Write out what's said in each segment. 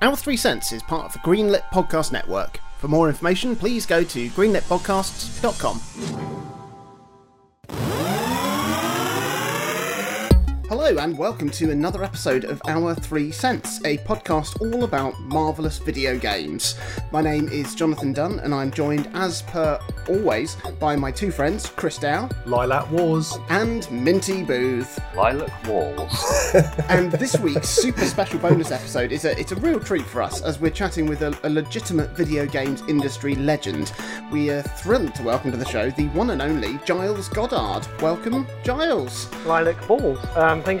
Our 3 Cents is part of the Greenlit Podcast Network. For more information, please go to greenlitpodcasts.com. Hello and welcome to another episode of Our 3 Cents, a podcast all about marvellous video games. My name is Jonathan Dunn and I'm joined, as per always, by my two friends, Chris Dow, Lilac Wars, and Minty Booth, Lilac Wars. And this week's super special bonus episode is a real treat for us, as we're chatting with a legitimate video games industry legend. We are thrilled to welcome to the show the one and only Giles Goddard. Welcome, Giles. Lilac Wars. Thank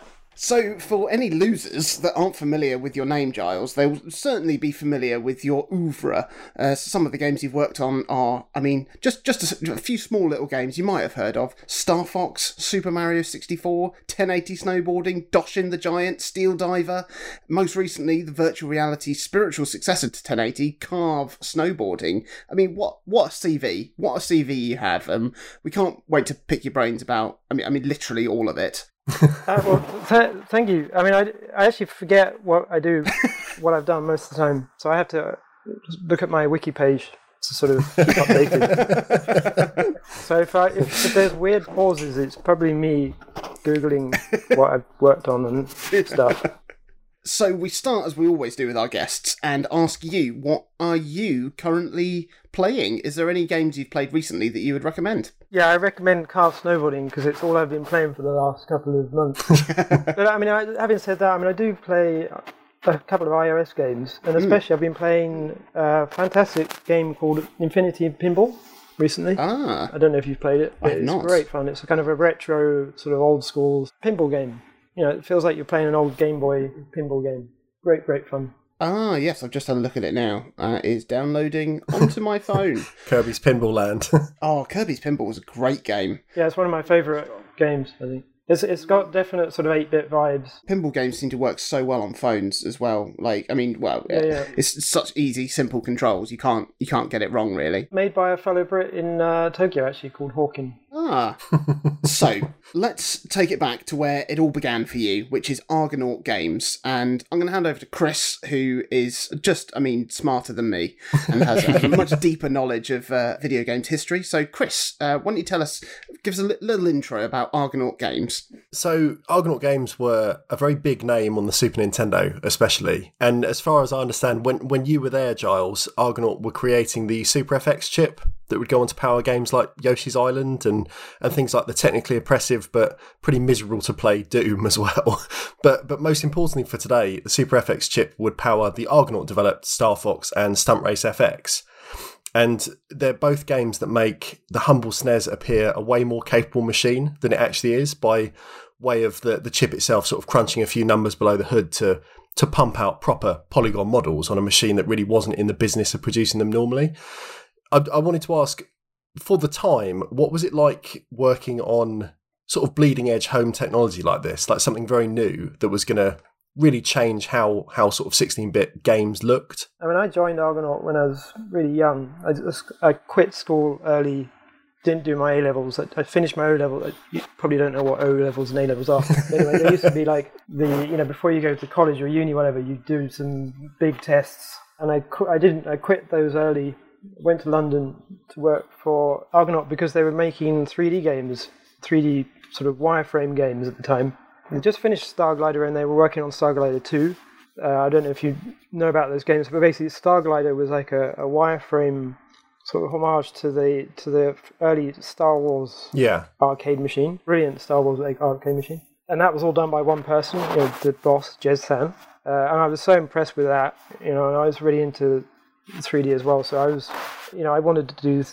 So, for any losers that aren't familiar with your name, Giles, they will certainly be familiar with your oeuvre. Some of the games you've worked on are, I mean, just a few small little games you might have heard of. Star Fox, Super Mario 64, 1080 Snowboarding, Doshin the Giant, Steel Diver. Most recently, the virtual reality spiritual successor to 1080, Carve Snowboarding. I mean, what a CV. What a CV you have. We can't wait to pick your brains about, I mean literally all of it. Thank you. I mean, I actually forget what I've done most of the time, so I have to look at my wiki page to sort of keep updated. So if there's weird pauses, it's probably me Googling what I've worked on and stuff. So we start, as we always do with our guests, and ask you, what are you currently playing? Is there any games you've played recently that you would recommend? Yeah, I recommend Carve Snowboarding because it's all I've been playing for the last couple of months. But I mean, having said that, I mean, I do play a couple of iOS games, and especially I've been playing a fantastic game called Infinity Pinball recently. I don't know if you've played it, but it's not. Great fun. It's a kind of a retro, sort of old school pinball game. You know, it feels like you're playing an old Game Boy pinball game. Great, great fun. Ah, yes, I've just had a look at it now. It's downloading onto my phone. Kirby's Pinball Land. Oh, Kirby's Pinball was a great game. Yeah, it's one of my favourite games, I think. It's got definite sort of 8-bit vibes. Pinball games seem to work so well on phones as well. Like, I mean, well, yeah. It's such easy, simple controls. You can't get it wrong, really. Made by a fellow Brit in Tokyo, actually, called Hawking. Ah. So, let's take it back to where it all began for you, which is Argonaut Games. And I'm going to hand over to Chris, who is just, I mean, smarter than me and has a much deeper knowledge of video games history. So, Chris, why don't you tell us, give us a little intro about Argonaut Games. So Argonaut Games were a very big name on the Super Nintendo, especially. And as far as I understand, when you were there, Giles, Argonaut were creating the Super FX chip that would go on to power games like Yoshi's Island and things like the technically oppressive but pretty miserable to play Doom as well. But most importantly for today, the Super FX chip would power the Argonaut-developed Star Fox and Stunt Race FX. And they're both games that make the humble SNES appear a way more capable machine than it actually is, by way of the chip itself sort of crunching a few numbers below the hood to pump out proper polygon models on a machine that really wasn't in the business of producing them normally. I wanted to ask, for the time, what was it like working on sort of bleeding edge home technology like this, like something very new that was going to really change how sort of 16-bit games looked? I mean, I joined Argonaut when I was really young. I quit school early, didn't do my A-levels. I finished my O-levels. You probably don't know what O-levels and A-levels are. Anyway, they used to be like, before you go to college or uni, whatever, you do some big tests. And I quit those early, went to London to work for Argonaut because they were making 3D games, 3D sort of wireframe games at the time. They just finished Starglider and they were working on Starglider 2. I don't know if you know about those games, but basically Starglider was like a wireframe sort of homage to the early Star Wars arcade machine. Brilliant Star Wars arcade machine. And that was all done by one person, the boss, Jez San. And I was so impressed with that, and I was really into 3D as well. So I was, I wanted to do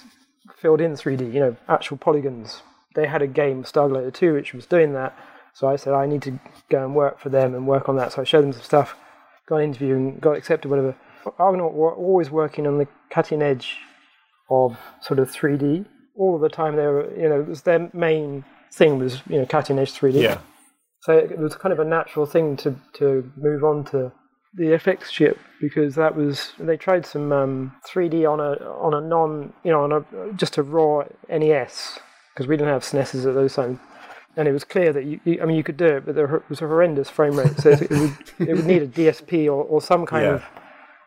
filled-in 3D, actual polygons. They had a game, Starglider 2, which was doing that. So I said, I need to go and work for them and work on that. So I showed them some stuff, got an interview and got accepted, whatever. Argonaut were always working on the cutting edge of sort of 3D. All the time they were, it was their main thing was, cutting edge 3D. Yeah. So it was kind of a natural thing to move on to the FX chip because that was, they tried some 3D on a non, on a just a raw NES because we didn't have SNESs at those times. and it was clear that you, I mean, you could do it, but there was a horrendous frame rate. So it would need a DSP or some kind of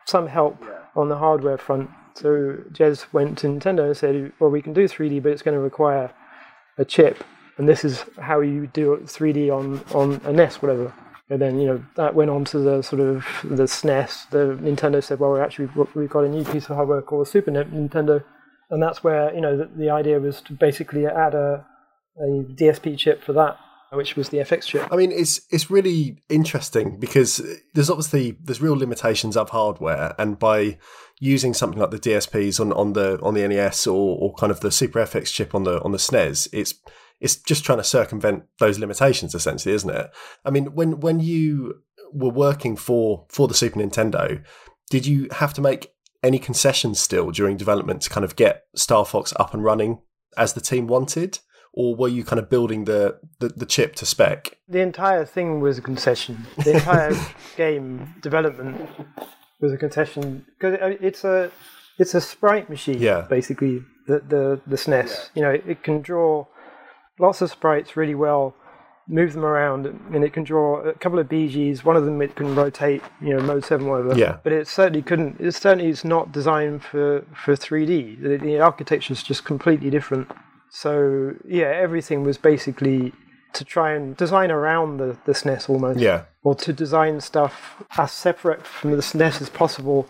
some help on the hardware front. So Jez went to Nintendo and said, well, we can do 3D, but it's going to require a chip. And this is how you do 3D on a NES, whatever. And then, you know, that went on to the sort of the SNES. The Nintendo said, well, actually, we've got a new piece of hardware called Super Nintendo. And that's where, you know, the idea was to basically add a DSP chip for that, which was the FX chip. I mean, it's really interesting because there's real limitations of hardware, and by using something like the DSPs on the NES or kind of the Super FX chip on the SNES, it's just trying to circumvent those limitations, essentially, isn't it? I mean, when you were working for the Super Nintendo, did you have to make any concessions still during development to kind of get Star Fox up and running as the team wanted? Or were you kind of building the chip to spec? The entire thing was a concession. The entire game development was a concession, because it's a sprite machine, basically, the SNES. Yeah. You know, it can draw lots of sprites really well, move them around, and it can draw a couple of BGs. One of them it can rotate, you know, mode 7, whatever. Yeah. But it certainly couldn't. It certainly is not designed for 3D. The architecture is just completely different. So, yeah, everything was basically to try and design around the SNES almost. Yeah. Or to design stuff as separate from the SNES as possible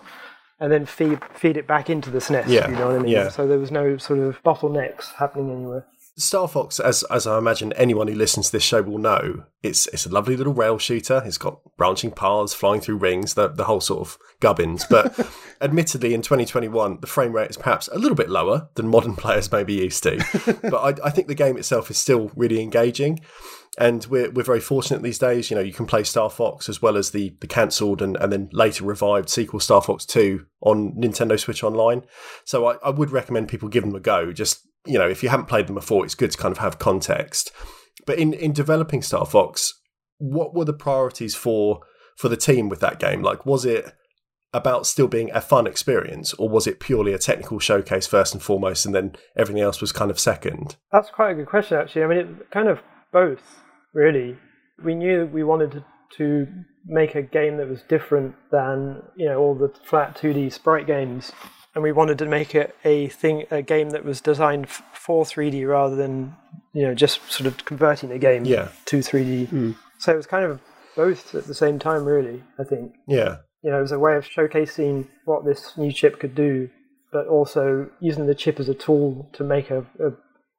and then feed it back into the SNES, if you know what I mean? Yeah. So there was no sort of bottlenecks happening anywhere. Star Fox, as I imagine anyone who listens to this show will know, it's a lovely little rail shooter. It's got branching paths, flying through rings, the whole sort of gubbins. But admittedly, in 2021, the frame rate is perhaps a little bit lower than modern players may be used to. But I think the game itself is still really engaging. And we're very fortunate these days. You know, you can play Star Fox as well as the cancelled and then later revived sequel Star Fox 2 on Nintendo Switch Online. So I would recommend people give them a go. Just, you know, if you haven't played them before, it's good to kind of have context. But in developing Star Fox, what were the priorities for the team with that game? Like, was it about still being a fun experience, or was it purely a technical showcase first and foremost, and then everything else was kind of second? That's quite a good question, actually. I mean, it kind of both. Really, we knew we wanted to make a game that was different than, you know, all the flat 2D sprite games, and we wanted to make it a game that was designed for 3D rather than, you know, just sort of converting a game to 3D. Mm. So it was kind of both at the same time, really, I think. Yeah. You know, it was a way of showcasing what this new chip could do, but also using the chip as a tool to make a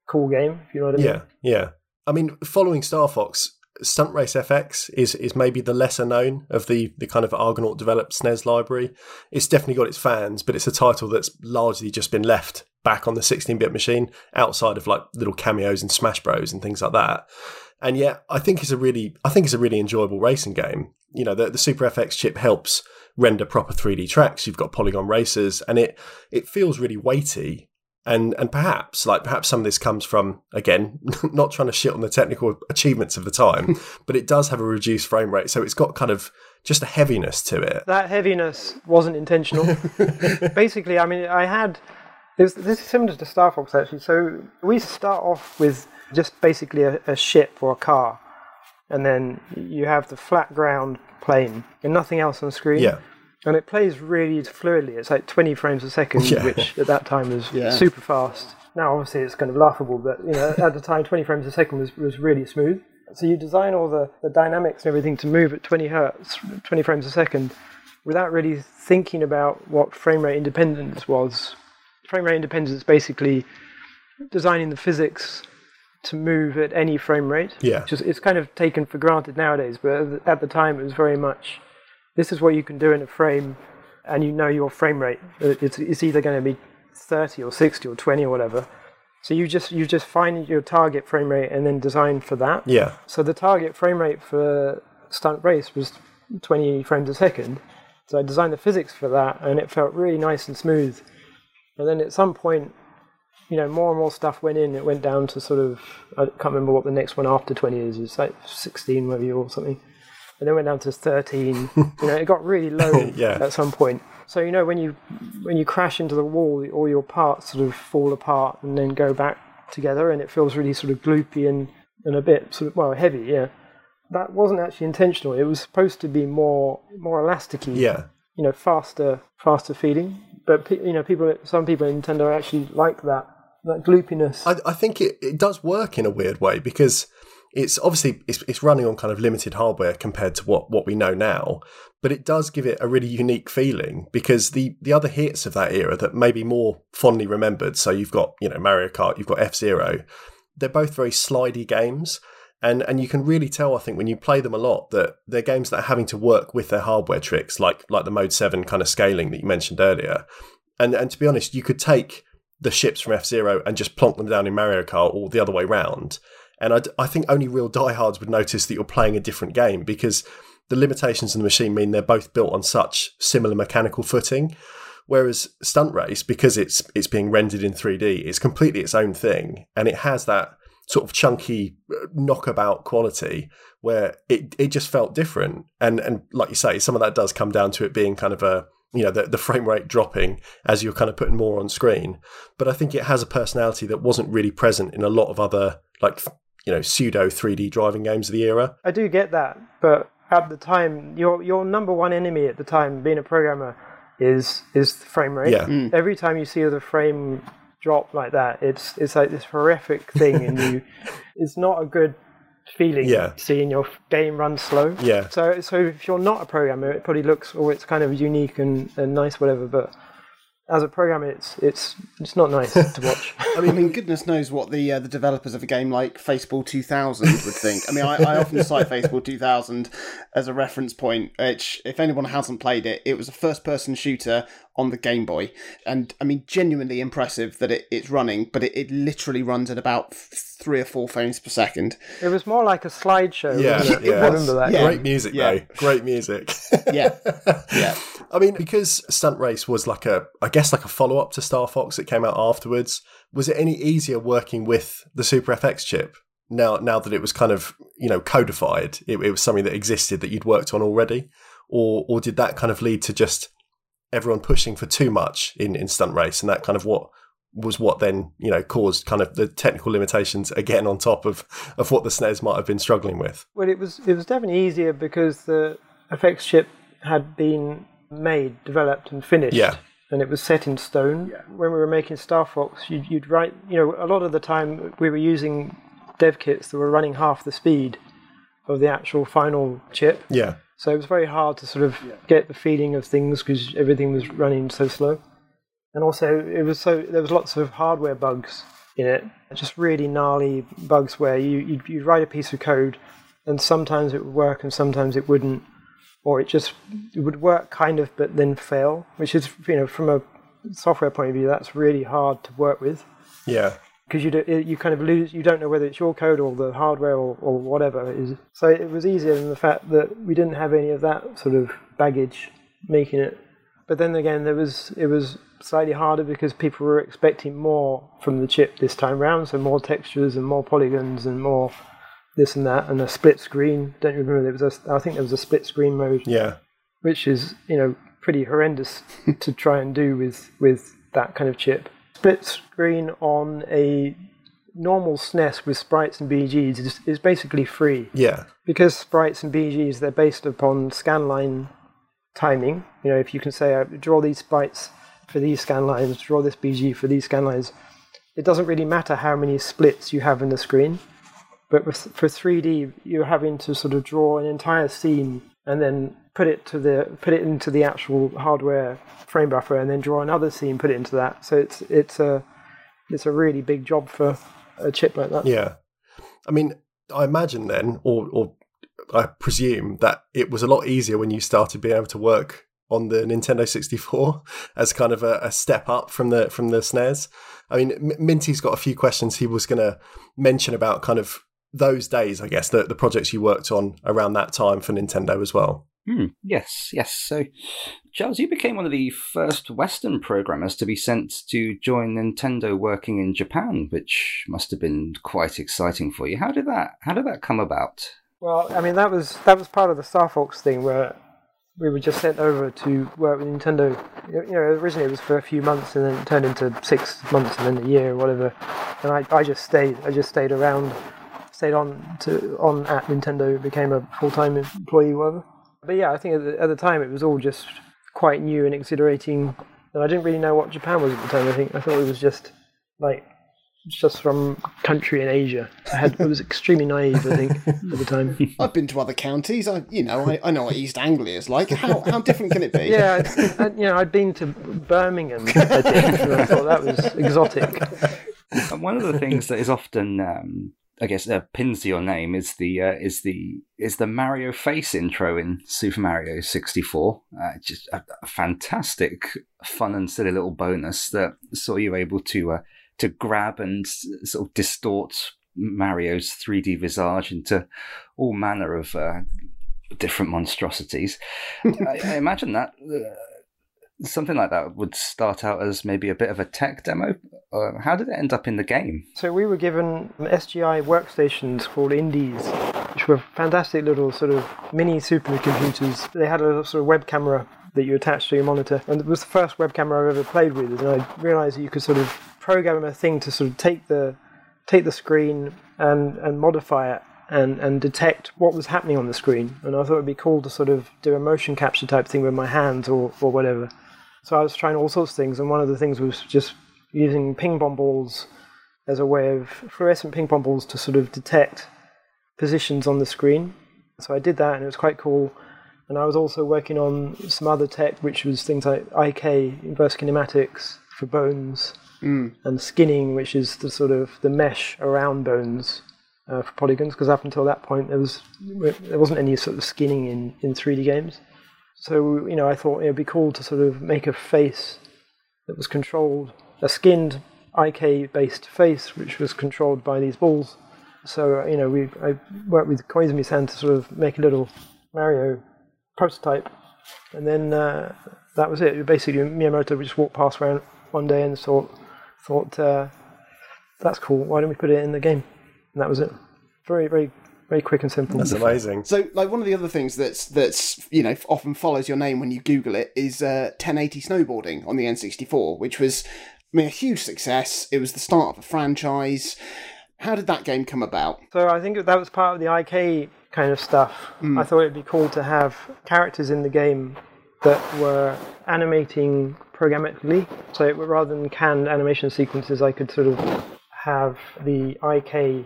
cool game, if you know what I mean? Yeah, yeah. I mean, following Star Fox, Stunt Race FX is maybe the lesser known of the kind of Argonaut-developed SNES library. It's definitely got its fans, but it's a title that's largely just been left back on the 16-bit machine outside of like little cameos in Smash Bros and things like that. And yet, I think it's a really enjoyable racing game. You know, the Super FX chip helps render proper 3D tracks. You've got polygon races, and it feels really weighty. And perhaps some of this comes from, again, not trying to shit on the technical achievements of the time, but it does have a reduced frame rate, so it's got kind of just a heaviness to it. That heaviness wasn't intentional. Basically, I mean, this is similar to Star Fox, actually. So we start off with just basically a ship or a car, and then you have the flat ground plane and nothing else on the screen. Yeah. And it plays really fluidly. It's like 20 frames a second, which at that time was super fast. Now, obviously, it's kind of laughable, but you know, at the time, 20 frames a second was really smooth. So you design all the dynamics and everything to move at 20 hertz, 20 frames a second, without really thinking about what frame rate independence was. Frame rate independence is basically designing the physics to move at any frame rate. Yeah. Which is, it's kind of taken for granted nowadays, but at the time, it was very much... This is what you can do in a frame, and you know your frame rate. It's either going to be 30 or 60 or 20 or whatever. So you just find your target frame rate and then design for that. Yeah. So the target frame rate for Stunt Race was 20 frames a second. So I designed the physics for that, and it felt really nice and smooth. And then at some point, you know, more and more stuff went in. It went down to sort of, I can't remember what the next one after 20 is. It's like 16 maybe or something. And then went down to 13. You know, it got really low at some point. So you know, when you crash into the wall, all your parts sort of fall apart and then go back together, and it feels really sort of gloopy and and a bit sort of, well, heavy, yeah. That wasn't actually intentional. It was supposed to be more elasticy, yeah. You know, faster feeding. But you know, some people in Nintendo actually like that gloopiness. I think it does work in a weird way because it's obviously it's running on kind of limited hardware compared to what we know now, but it does give it a really unique feeling because the other hits of that era that may be more fondly remembered. So you've got, you know, Mario Kart, you've got F-Zero. They're both very slidey games. And you can really tell, I think, when you play them a lot, that they're games that are having to work with their hardware tricks, like the Mode 7 kind of scaling that you mentioned earlier. And to be honest, you could take the ships from F-Zero and just plonk them down in Mario Kart or the other way round. And I think only real diehards would notice that you're playing a different game because the limitations in the machine mean they're both built on such similar mechanical footing. Whereas Stunt Race, because it's being rendered in 3D, is completely its own thing. And it has that sort of chunky knockabout quality where it just felt different. And like you say, some of that does come down to it being kind of a, you know, the frame rate dropping as you're kind of putting more on screen. But I think it has a personality that wasn't really present in a lot of other, like, you know, pseudo 3D driving games of the era. I do get that, but at the time, your number one enemy at the time, being a programmer, is the frame rate. Yeah. Mm. Every time you see the frame drop like that, it's like this horrific thing, and you it's not a good feeling, yeah, seeing your game run slow, yeah. So if you're not a programmer, it probably looks, or it's kind of unique and nice, whatever, but as a programmer, it's not nice to watch. I mean goodness knows what the developers of a game like Faceball 2000 would think. I mean, I often cite Faceball 2000 as a reference point, which, if anyone hasn't played it, it was a first-person shooter on the Game Boy. And, I mean, genuinely impressive that it's running, but it literally runs at about 3 or 4 frames per second. It was more like a slideshow. Yeah, wasn't it? Yeah. I remember that. Yeah. Great music, yeah, though. Great music. Yeah. Yeah. I mean, because Stunt Race was like I guess like a follow-up to Star Fox that came out afterwards, was it any easier working with the Super FX chip? Now that it was kind of, you know, codified, it was something that existed that you'd worked on already? Or did that kind of lead to just everyone pushing for too much in Stunt Race, and that kind of what then, you know, caused kind of the technical limitations again on top of what the SNES might have been struggling with? Well, it was definitely easier because the FX chip had been made, developed and finished, yeah, and it was set in stone. Yeah. When we were making Star Fox, you'd write, you know, a lot of the time we were using dev kits that were running half the speed of the actual final chip. Yeah. So it was very hard to sort of get the feeling of things because everything was running so slow. And also, there was lots of hardware bugs in it, just really gnarly bugs where you'd write a piece of code and sometimes it would work and sometimes it wouldn't, or it would work kind of but then fail, which is, you know, from a software point of view, that's really hard to work with. Yeah. Because you kind of lose, you don't know whether it's your code or the hardware or whatever it is. So it was easier in the fact that we didn't have any of that sort of baggage making it. But then again, it was slightly harder because people were expecting more from the chip this time round, so more textures and more polygons and more this and that and a split screen. Don't you remember? I think there was a split screen mode. Yeah. Which is, you know, pretty horrendous to try and do with that kind of chip. Split screen on a normal SNES with sprites and BGs is basically free. Yeah. Because sprites and BGs, they're based upon scanline timing. You know, if you can say, draw these sprites for these scan lines, draw this BG for these scan lines, it doesn't really matter how many splits you have in the screen. But for 3D, you're having to sort of draw an entire scene and then put it into the actual hardware frame buffer, and then draw another scene, put it into that. So it's a really big job for a chip like that. Yeah, I mean, I imagine then, or I presume that it was a lot easier when you started being able to work on the Nintendo 64 as kind of a step up from the SNES. I mean, Minty's got a few questions he was going to mention about kind of those days, I guess, the projects you worked on around that time for Nintendo as well. Yes. So, Giles, you became one of the first Western programmers to be sent to join Nintendo working in Japan, which must have been quite exciting for you. How did that come about? Well, I mean, that was part of the Star Fox thing where we were just sent over to work with Nintendo. You know, originally it was for a few months, and then it turned into 6 months, and then a year, or whatever. And I just stayed around stayed on at Nintendo, became a full-time employee, whatever. But yeah, I think at the time it was all just quite new and exhilarating, and I didn't really know what Japan was at the time. I thought it was just like some country in Asia. I was extremely naive, I think, at the time. I've been to other counties. I know what East Anglia is like. How different can it be? Yeah, I'd been to Birmingham, I think, and I thought that was exotic. And one of the things that is often, pins to your name is the Mario face intro in Super Mario 64. Just a fantastic, fun and silly little bonus that saw you able to grab and sort of distort Mario's 3D visage into all manner of different monstrosities. I imagine that something like that would start out as maybe a bit of a tech demo. How did it end up in the game? So we were given SGI workstations called Indies, which were fantastic little sort of mini supercomputers. They had a sort of web camera that you attached to your monitor, and it was the first web camera I've ever played with, and I realised that you could sort of program a thing to sort of take the screen and modify it and detect what was happening on the screen. And I thought it'd be cool to sort of do a motion capture type thing with my hands or whatever. So I was trying all sorts of things, and one of the things was just using ping pong balls as a way of fluorescent ping pong balls to sort of detect positions on the screen. So I did that, and it was quite cool. And I was also working on some other tech, which was things like IK, inverse kinematics, for bones, and skinning, which is the sort of the mesh around bones for polygons, because up until that point there wasn't any sort of skinning in 3D games. So, I thought it would be cool to sort of make a face that was controlled, a skinned IK-based face, which was controlled by these balls. So, I worked with Koizumi San to sort of make a little Mario prototype, and then that was it. Basically, Miyamoto just walked past around one day and thought, that's cool, why don't we put it in the game? And that was it. Very, very, very quick and simple. That's amazing. So, like, one of the other things that's often follows your name when you Google it is 1080 Snowboarding on the N64, which was, a huge success. It was the start of a franchise. How did that game come about? So I think that was part of the IK kind of stuff. I thought it'd be cool to have characters in the game that were animating programmatically. So rather than canned animation sequences, I could sort of have the IK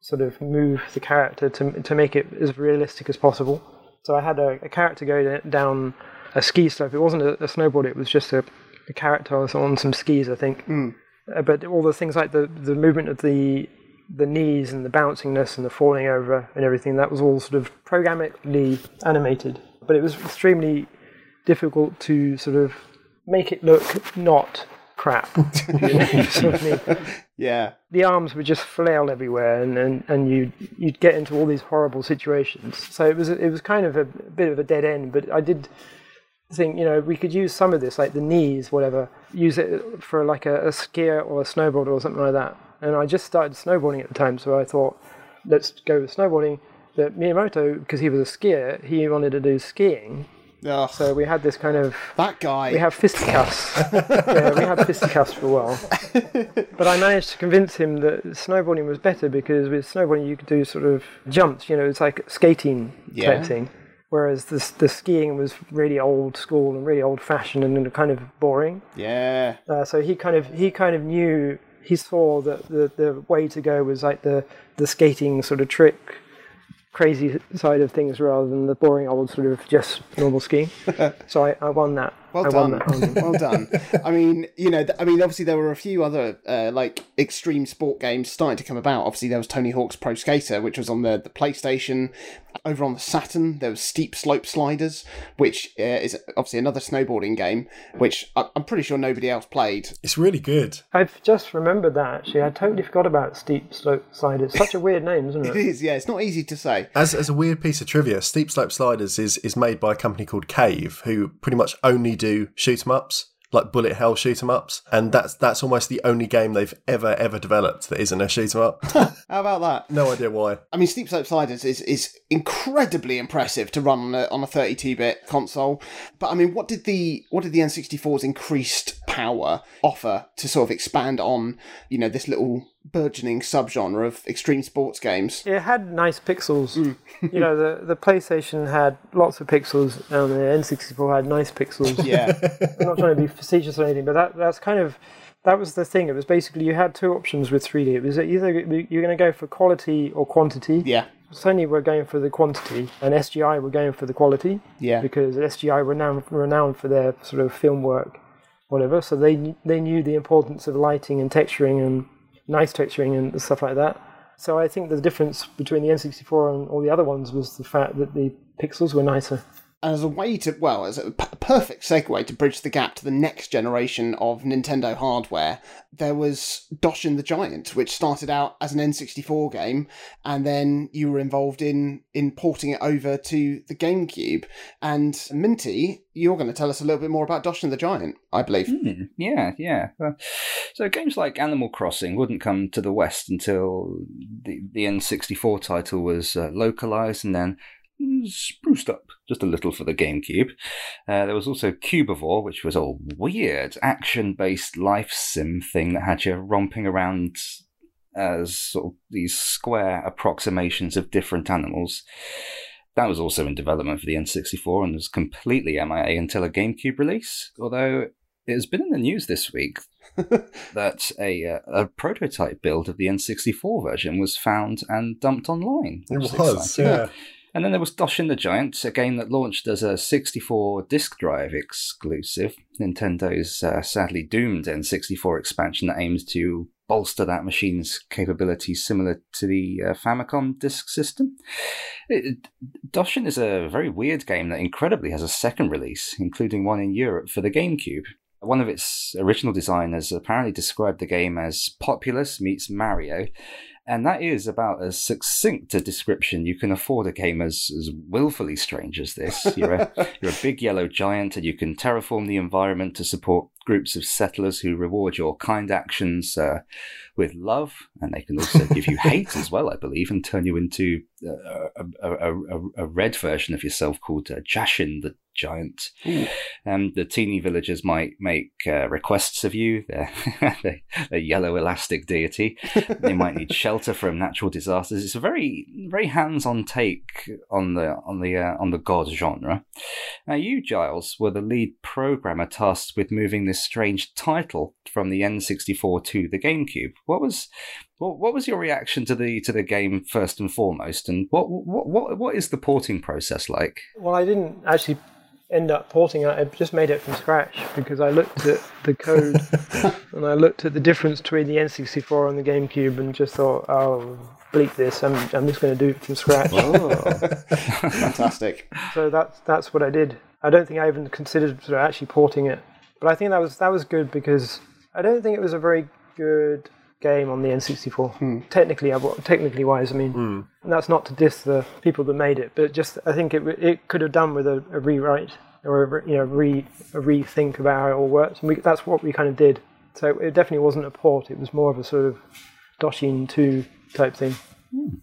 sort of move the character to make it as realistic as possible. So I had a character go down a ski slope. It wasn't a snowboard, it was just a character on some skis, I think. But all the things like the movement of the knees and the bouncingness and the falling over and everything, that was all sort of programmatically animated. But it was extremely difficult to sort of make it look not crap. Yeah. The arms would just flail everywhere, and you'd get into all these horrible situations. So it was kind of a bit of a dead end, but I did think, we could use some of this, like the knees, whatever, use it for like a skier or a snowboarder or something like that. And I just started snowboarding at the time, so I thought, let's go with snowboarding. But Miyamoto, because he was a skier, he wanted to do skiing. Ugh. So we had this kind of... That guy. We have fisticuffs. Yeah, we had fisticuffs for a while. But I managed to convince him that snowboarding was better, because with snowboarding you could do sort of jumps, it's like skating type thing. Whereas the skiing was really old school and really old fashioned and kind of boring. Yeah. So he kind of knew... He saw that the way to go was like the skating sort of trick, crazy side of things rather than the boring old sort of just normal skiing. So I won that. Well done. Well done. I mean, obviously there were a few other like extreme sport games starting to come about. Obviously there was Tony Hawk's Pro Skater, which was on the PlayStation. Over on the Saturn, there was Steep Slope Sliders, which is obviously another snowboarding game, which I'm pretty sure nobody else played. It's really good. I've just remembered that, actually. I totally forgot about Steep Slope Sliders. Such a weird name, isn't it? It is, yeah. It's not easy to say. As a weird piece of trivia, Steep Slope Sliders is made by a company called Cave, who pretty much only do shoot-em-ups, like bullet hell shoot-em-ups, and that's almost the only game they've ever developed that isn't a shoot-em-up. How about that? No idea why. I mean, Steep Slope Sliders is incredibly impressive to run on a 32-bit console, but I mean, what did the N64's increased power offer to sort of expand on, you know, this little burgeoning subgenre of extreme sports games. It had nice pixels. Mm. You know, the PlayStation had lots of pixels and the N64 had nice pixels. Yeah. I'm not trying to be facetious or anything, but that's kind of... That was the thing. It was basically you had two options with 3D. It was either you're going to go for quality or quantity. Yeah. Sony were going for the quantity, and SGI were going for the quality. Yeah. Because SGI were renowned for their sort of film work, whatever. So they knew the importance of lighting and texturing and nice texturing and stuff like that. So I think the difference between the N64 and all the other ones was the fact that the pixels were nicer. As a way to, well, as a perfect segue to bridge the gap to the next generation of Nintendo hardware, there was Doshin the Giant, which started out as an N64 game, and then you were involved in porting it over to the GameCube. And Minty, you're going to tell us a little bit more about Doshin the Giant, I believe. Mm, yeah. So games like Animal Crossing wouldn't come to the West until the N64 title was localized and then spruced up just a little for the GameCube. There was also Cubivore, which was a weird action-based life sim thing that had you romping around as sort of these square approximations of different animals. That was also in development for the N64 and was completely MIA until a GameCube release, although it has been in the news this week that a prototype build of the N64 version was found and dumped online. It was, yeah. And then there was Doshin the Giant, a game that launched as a 64 disc drive exclusive. Nintendo's sadly doomed N64 expansion that aims to bolster that machine's capabilities similar to the Famicom disc system. Doshin is a very weird game that incredibly has a second release, including one in Europe for the GameCube. One of its original designers apparently described the game as Populous meets Mario, and that is about as succinct a description you can afford a game as willfully strange as this. You're a big yellow giant, and you can terraform the environment to support groups of settlers who reward your kind actions with love, and they can also give you hate as well, I believe, and turn you into a red version of yourself called Jashin the Giant. The teeny villagers might make requests of you. They're a yellow elastic deity. They might need shelter from natural disasters. It's a very, very hands-on take on the god genre. Now, you, Giles, were the lead programmer tasked with moving this strange title from the N64 to the GameCube. What was your reaction to the game first and foremost, and what is the porting process like? Well, I didn't actually end up porting it. I just made it from scratch because I looked at the code and I looked at the difference between the N64 and the GameCube and just thought, oh, bleep this, I'm just going to do it from scratch. Fantastic. So that's what I did. I don't think I even considered sort of actually porting it, but I think that was good because I don't think it was a very good game on the N64. Technically wise, I mean, and that's not to diss the people that made it, but just I think it could have done with a rewrite or a rethink about how it all works, and that's what we kind of did. So it definitely wasn't a port; it was more of a sort of Doshin 2 type thing. Mm.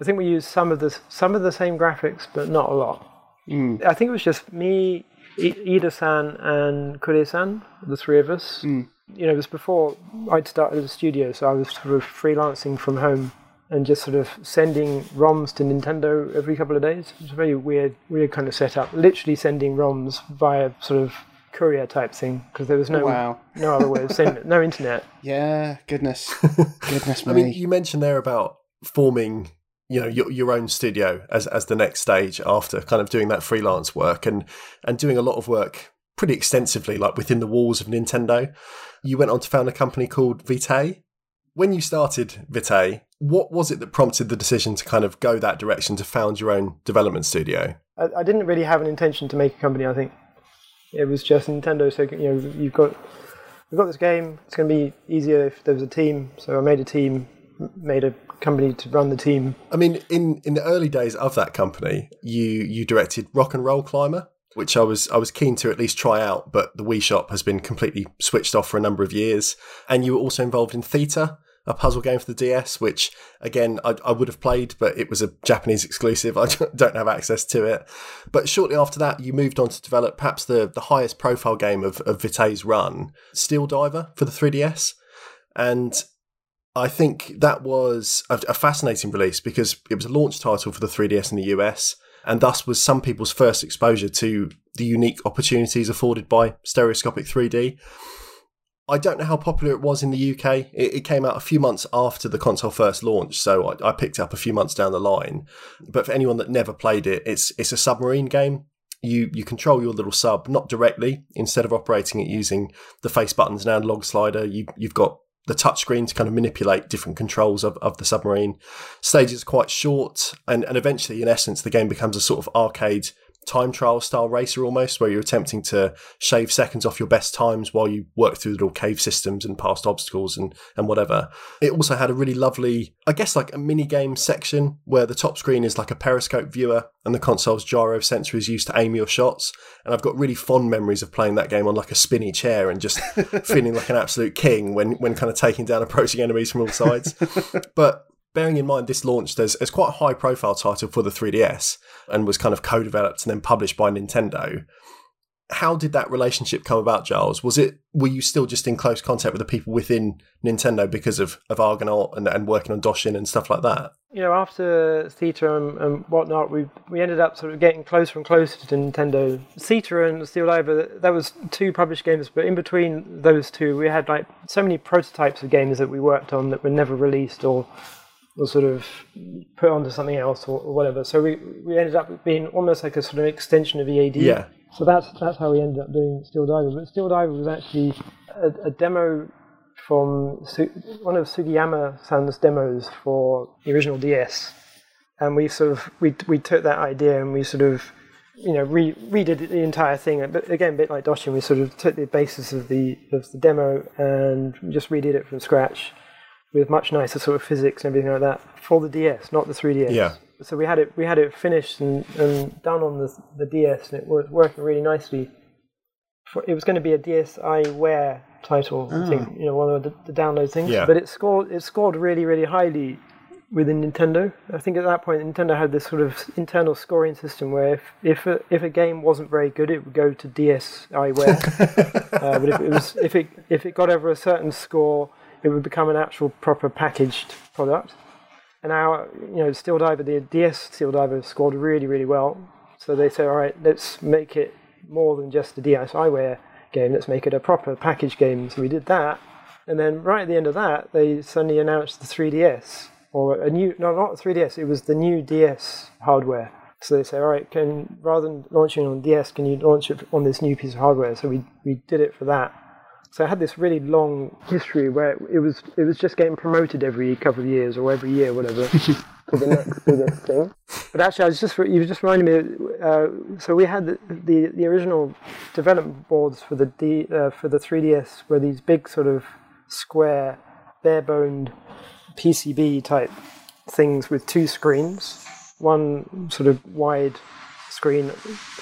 I think we used some of the same graphics, but not a lot. Mm. I think it was just me, Ida San, and Kure San, the three of us. Mm. You know, it was before I'd started the studio, so I was sort of freelancing from home and just sort of sending ROMs to Nintendo every couple of days. It was a very weird kind of setup. Literally sending ROMs via sort of courier type thing because there was no other way of sending it. No internet. Yeah, goodness me. I mean, you mentioned there about forming, you know, your own studio as the next stage after kind of doing that freelance work and doing a lot of work pretty extensively, like within the walls of Nintendo. You went on to found a company called Vitei. When you started Vitei, what was it that prompted the decision to kind of go that direction, to found your own development studio? I didn't really have an intention to make a company, I think. It was just Nintendo, so, you know, we've got this game, it's going to be easier if there was a team. So I made a team, made a company to run the team. I mean, in the early days of that company, you directed Rock and Roll Climber, which I was keen to at least try out, but the Wii Shop has been completely switched off for a number of years. And you were also involved in Theta, a puzzle game for the DS, which again I would have played, but it was a Japanese exclusive. I don't have access to it. But shortly after that, you moved on to develop perhaps the highest profile game of Vitei's run, Steel Diver for the 3DS. And I think that was a fascinating release because it was a launch title for the 3DS in the US, and thus was some people's first exposure to the unique opportunities afforded by stereoscopic 3D. I don't know how popular it was in the UK. It came out a few months after the console first launch, so I picked it up a few months down the line. But for anyone that never played it, it's a submarine game. You control your little sub, not directly. Instead of operating it using the face buttons and analog slider, you've got the touchscreen to kind of manipulate different controls of the submarine. Stages are quite short, and eventually, in essence, the game becomes a sort of arcade time trial style racer almost, where you're attempting to shave seconds off your best times while you work through little cave systems and past obstacles and whatever. It also had a really lovely, I guess, like a mini game section where the top screen is like a periscope viewer and the console's gyro sensor is used to aim your shots. And I've got really fond memories of playing that game on like a spinny chair and just feeling like an absolute king when kind of taking down approaching enemies from all sides. But bearing in mind this launched as quite a high-profile title for the 3DS and was kind of co-developed and then published by Nintendo. How did that relationship come about, Giles? Were you still just in close contact with the people within Nintendo because of Argonaut and working on Doshin and stuff like that? You know, after Theta and whatnot, we ended up sort of getting closer and closer to Nintendo. Theta and Steel Diver, that was two published games, but in between those two, we had like so many prototypes of games that we worked on that were never released or sort of put onto something else or whatever. So we ended up being almost like a sort of extension of EAD. Yeah. So that's how we ended up doing Steel Diver. But Steel Diver was actually a demo from one of Sugiyama-san's demos for the original DS. And we sort of, we took that idea and we sort of, you know, redid the entire thing. But again, a bit like Doshin, we sort of took the basis of the demo and just redid it from scratch, with much nicer sort of physics and everything like that for the DS, not the 3DS. Yeah. So we had it finished and done on the DS, and it was working really nicely. It was going to be a DSiWare title, thing, you know, one of the download things. Yeah. But it scored really, really highly within Nintendo. I think at that point Nintendo had this sort of internal scoring system where if a game wasn't very good, it would go to DSiWare. But if it got over a certain score, it would become an actual proper packaged product. And now, you know, Steel Diver, the DS Steel Diver scored really, really well. So they said, all right, let's make it more than just a DSiWare game. Let's make it a proper package game. So we did that. And then right at the end of that, they suddenly announced the 3DS. Or a new, no, not 3DS. It was the new DS hardware. So they say, all right, rather than launching on DS, can you launch it on this new piece of hardware? So we did it for that. So I had this really long history where it was just getting promoted every couple of years or every year, whatever, to the next biggest thing. But actually, you just reminded me. So we had the original development boards for the 3DS were these big sort of square, bare-boned PCB type things with two screens, one sort of wide screen,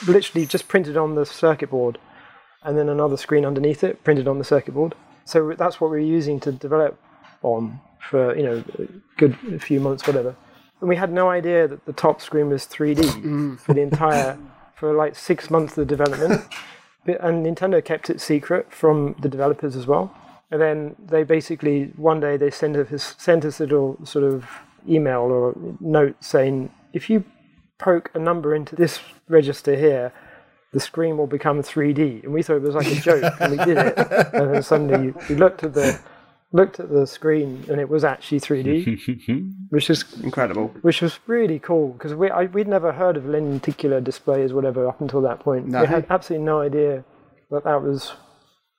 literally just printed on the circuit board, and then another screen underneath it, printed on the circuit board. So that's what we were using to develop on for, you know, a good few months, whatever. And we had no idea that the top screen was 3D for like 6 months of the development. And Nintendo kept it secret from the developers as well. And then they basically, one day, they sent us a little sort of email or note saying, if you poke a number into this register here, the screen will become 3D, and we thought it was like a joke, and we did it. And then suddenly, we looked at the screen, and it was actually 3D, which is incredible. Which was really cool because we'd never heard of lenticular displays, whatever, up until that point. No. We had absolutely no idea that was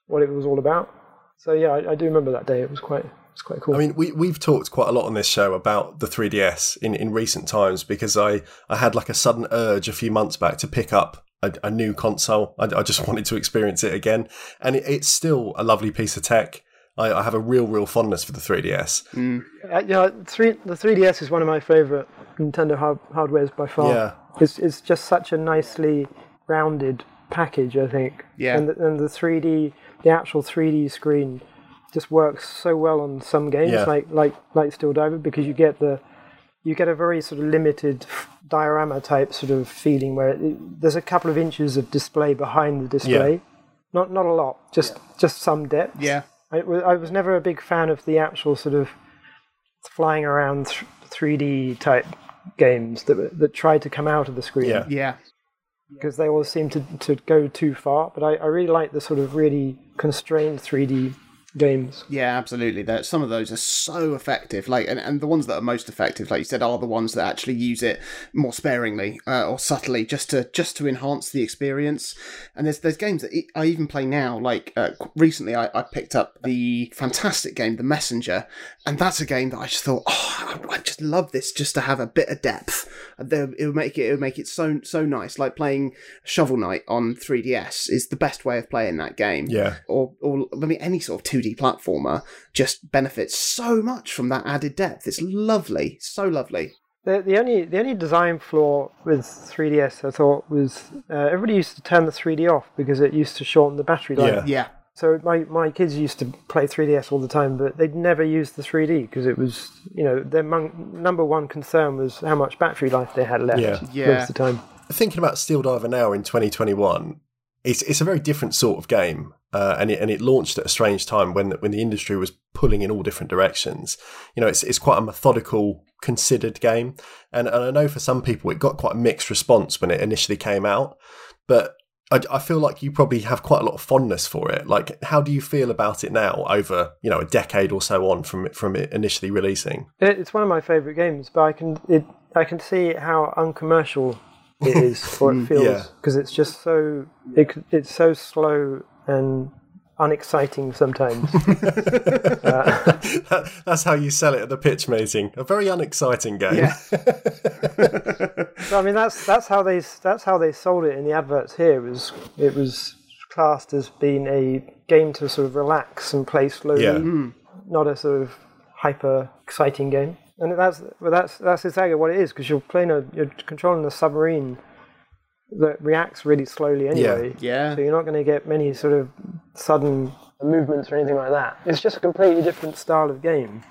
what it was all about. So yeah, I do remember that day. It's quite cool. I mean, we've talked quite a lot on this show about the 3DS in recent times because I had like a sudden urge a few months back to pick up a new console. I just wanted to experience it again. And it's still a lovely piece of tech. I have a real fondness for the 3DS. Mm. The 3DS is one of my favourite Nintendo hardwares by far. Yeah. It's just such a nicely rounded package, I think. Yeah. And the 3D, the actual 3D screen just works so well on some games, yeah, like Steel Diver, because you get the a very sort of limited diorama type sort of feeling where there's a couple of inches of display behind the display, yeah, not a lot, just yeah, just some depth. Yeah, I was never a big fan of the actual sort of flying around 3D type games that tried to come out of the screen. Yeah, yeah, because they all seem to go too far. But I really like the sort of really constrained 3D games. Yeah, absolutely. Some of those are so effective. Like, and the ones that are most effective, like you said, are the ones that actually use it more sparingly or subtly, just to enhance the experience. And there's games that I even play now. Like recently, I picked up the fantastic game, The Messenger, and that's a game that I just thought, oh, I just love this, just to have a bit of depth. It would make it so nice. Like playing Shovel Knight on 3DS is the best way of playing that game. Yeah. Or I mean, any sort of 2D platformer just benefits so much from that added depth. It's lovely, so lovely. The only design flaw with 3DS, I thought, was everybody used to turn the 3D off because it used to shorten the battery life. Yeah, yeah. So my kids used to play 3DS all the time, but they'd never use the 3D because it was, you know, their number one concern was how much battery life they had left. Yeah, yeah. Most of the time. Thinking about Steel Diver now in 2021, it's a very different sort of game. And it launched at a strange time when the industry was pulling in all different directions. You know, it's quite a methodical, considered game, and I know for some people it got quite a mixed response when it initially came out. But I feel like you probably have quite a lot of fondness for it. Like, how do you feel about it now, over, you know, a decade or so on from it initially releasing? It's one of my favourite games, but I can see how uncommercial it is, or it feels, because yeah, it's just so it's so slow and unexciting sometimes. That's how you sell it at the pitch meeting. A very unexciting game. Yeah. So, I mean, that's how they sold it in the adverts here. It was classed as being a game to sort of relax and play slowly, yeah, not a sort of hyper exciting game. And that's exactly what it is, because you're controlling a submarine that reacts really slowly anyway. Yeah, yeah. So you're not going to get many sort of sudden movements or anything like that. It's just a completely different style of game,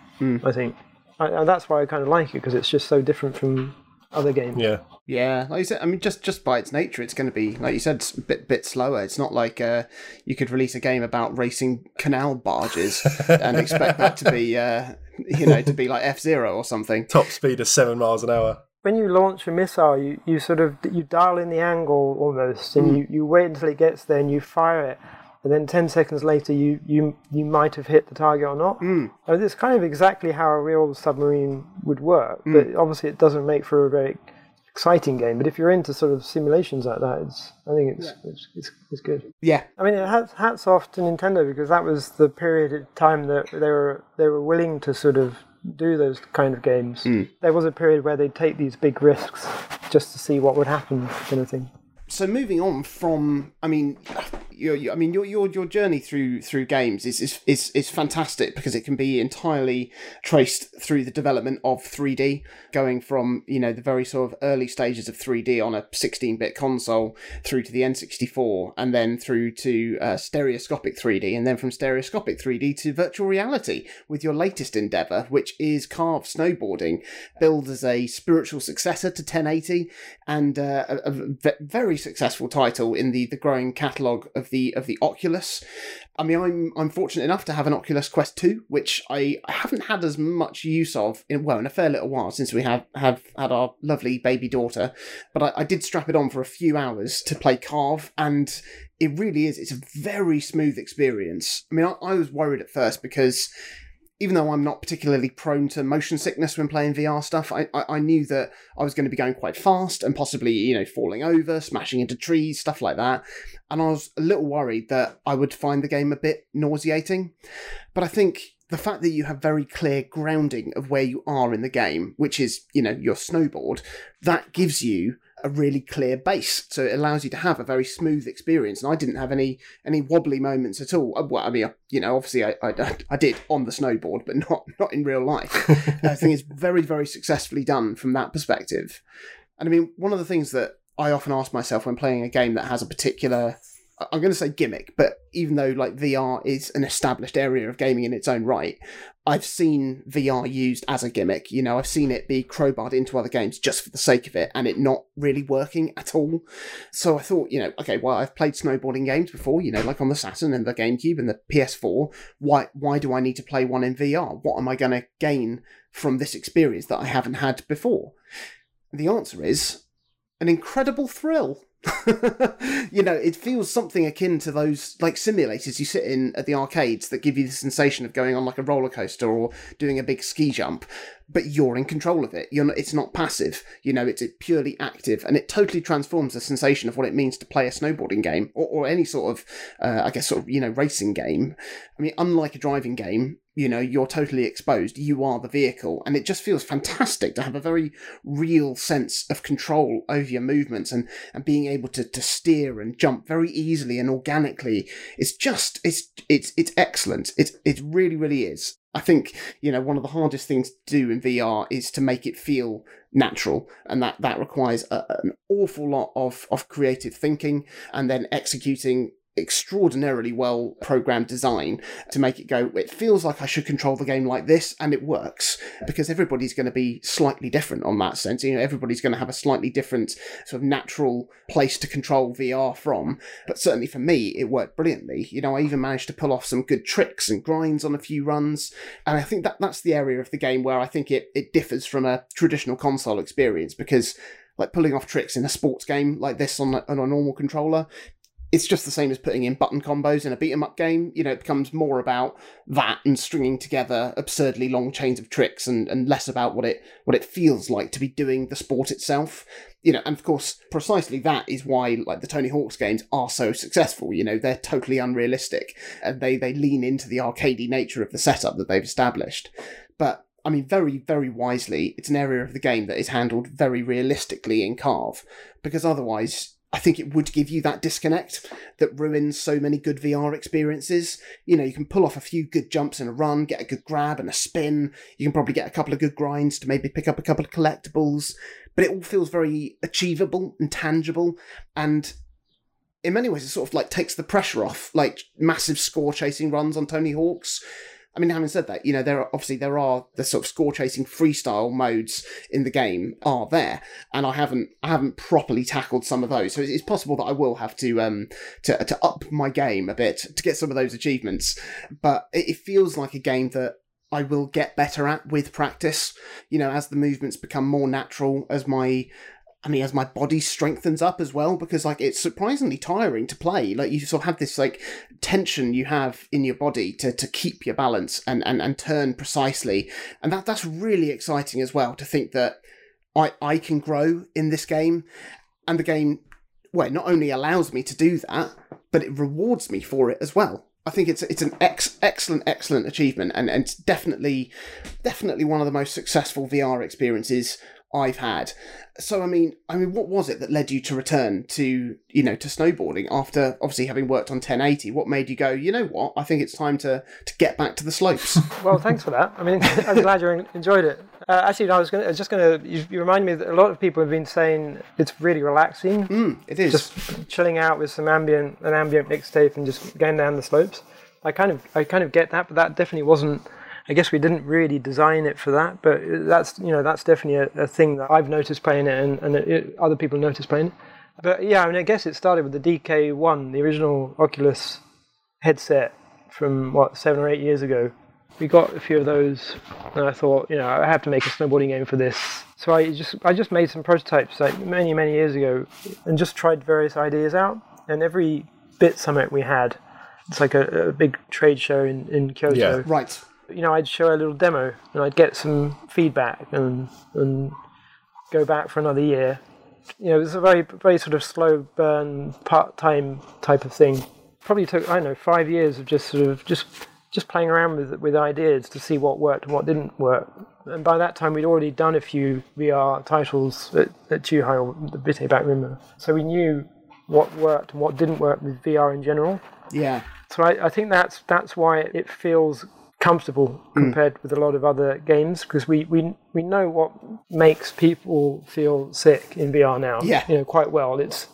I think. And that's why I kind of like it, because it's just so different from other games. Yeah. Yeah, like you said, I mean, just by its nature, it's going to be, like you said, a bit slower. It's not like you could release a game about racing canal barges and expect that to be, to be like F-Zero or something. Top speed of 7 miles an hour. When you launch a missile, you dial in the angle almost, and you wait until it gets there and you fire it, and then 10 seconds later you might have hit the target or not. I mean, it's kind of exactly how a real submarine would work, but obviously it doesn't make for a very exciting game. But if you're into sort of simulations like that, I think it's good. Yeah, I mean, it has hats off to Nintendo, because that was the period of time that they were willing to sort of do those kind of games. There was a period where they'd take these big risks just to see what would happen, kind of thing. So moving on from, I mean, your journey through games is fantastic, because it can be entirely traced through the development of 3D, going from, you know, the very sort of early stages of 3D on a 16-bit console through to the N64, and then through to stereoscopic 3D, and then from stereoscopic 3D to virtual reality with your latest endeavour, which is Carve Snowboarding, billed as a spiritual successor to 1080, and a very successful title in the growing catalogue of the Oculus. I mean, I'm fortunate enough to have an Oculus Quest 2, which I haven't had as much use of in a fair little while, since we have had our lovely baby daughter. But I did strap it on for a few hours to play Carve, and it really is. It's a very smooth experience. I mean, I was worried at first, because even though I'm not particularly prone to motion sickness when playing VR stuff, I knew that I was going to be going quite fast and possibly, you know, falling over, smashing into trees, stuff like that. And I was a little worried that I would find the game a bit nauseating. But I think the fact that you have very clear grounding of where you are in the game, which is, you know, your snowboard, that gives you a really clear base, so it allows you to have a very smooth experience. And I didn't have any wobbly moments at all. Well, I mean, you know, obviously I did on the snowboard, but not in real life. I think it's very, very successfully done from that perspective. And I mean, one of the things that I often ask myself when playing a game that has a particular I'm going to say gimmick, but even though like VR is an established area of gaming in its own right, I've seen VR used as a gimmick. You know, I've seen it be crowbarred into other games just for the sake of it and it not really working at all. So I thought, you know, okay, well, I've played snowboarding games before, you know, like on the Saturn and the GameCube and the PS4. Why do I need to play one in VR? What am I going to gain from this experience that I haven't had before? The answer is an incredible thrill. You know, it feels something akin to those like simulators you sit in at the arcades that give you the sensation of going on like a roller coaster or doing a big ski jump, but you're in control of it. You're not, it's not passive, you know, it's purely active, and it totally transforms the sensation of what it means to play a snowboarding game or any sort of, I guess, sort of, you know, racing game. I mean, unlike a driving game, you know, you're totally exposed. You are the vehicle. And it just feels fantastic to have a very real sense of control over your movements and being able to steer and jump very easily and organically. It's just, it's excellent. It really, really is. I think, you know, one of the hardest things to do in VR is to make it feel natural, and that requires an awful lot of creative thinking and then executing extraordinarily well programmed design to make it go, it feels like I should control the game like this, and it works, because everybody's going to be slightly different on that sense. You know, everybody's going to have a slightly different sort of natural place to control VR from, but certainly for me it worked brilliantly. You know, I even managed to pull off some good tricks and grinds on a few runs, and I think that's the area of the game where I think it differs from a traditional console experience, because like pulling off tricks in a sports game like this on a normal controller, it's just the same as putting in button combos in a beat-em-up game. You know, it becomes more about that and stringing together absurdly long chains of tricks and less about what it feels like to be doing the sport itself. You know, and of course, precisely that is why like the Tony Hawk's games are so successful. You know, they're totally unrealistic and they lean into the arcadey nature of the setup that they've established. But I mean, very, very wisely, it's an area of the game that is handled very realistically in Carve, because otherwise I think it would give you that disconnect that ruins so many good VR experiences. You know, you can pull off a few good jumps in a run, get a good grab and a spin. You can probably get a couple of good grinds to maybe pick up a couple of collectibles, but it all feels very achievable and tangible. And in many ways, it sort of like takes the pressure off like massive score chasing runs on Tony Hawk's. I mean, having said that, you know, there are the sort of score chasing freestyle modes in the game are there, and I haven't properly tackled some of those, so it's possible that I will have to up my game a bit to get some of those achievements. But it feels like a game that I will get better at with practice. You know, as the movements become more natural, as my body strengthens up as well, because like it's surprisingly tiring to play. Like you sort of have this like tension you have in your body to keep your balance and turn precisely. And that's really exciting as well, to think that I can grow in this game, and the game, well, not only allows me to do that, but it rewards me for it as well. I think it's an excellent achievement, and it's definitely one of the most successful VR experiences I've had. So I mean, what was it that led you to return to, you know, to snowboarding after obviously having worked on 1080? What made you go, you know what, I think it's time to get back to the slopes? Well, thanks for that. I mean, I'm glad you enjoyed it. Actually, you remind me that a lot of people have been saying it's really relaxing. It is. Just chilling out with some ambient mixtape and just going down the slopes. I kind of get that, but that definitely wasn't. I guess we didn't really design it for that, but that's definitely a thing that I've noticed playing it, and other people noticed playing it. But yeah, I mean, I guess it started with the DK1, the original Oculus headset from 7 or 8 years ago. We got a few of those, and I thought, you know, I have to make a snowboarding game for this. So I just made some prototypes like many years ago, and just tried various ideas out. And every bit summit we had, it's like a big trade show in Kyoto. Yeah, right. You know, I'd show a little demo and I'd get some feedback and go back for another year. You know, it was a very, very sort of slow burn, part-time type of thing. Probably took, I don't know, 5 years of just playing around with ideas to see what worked and what didn't work. And by that time, we'd already done a few VR titles at Chuhai or the Vitei back room. So we knew what worked and what didn't work with VR in general. Yeah. So I think that's why it feels comfortable compared with a lot of other games, because we know what makes people feel sick in VR now. Yeah. You know, quite well. It's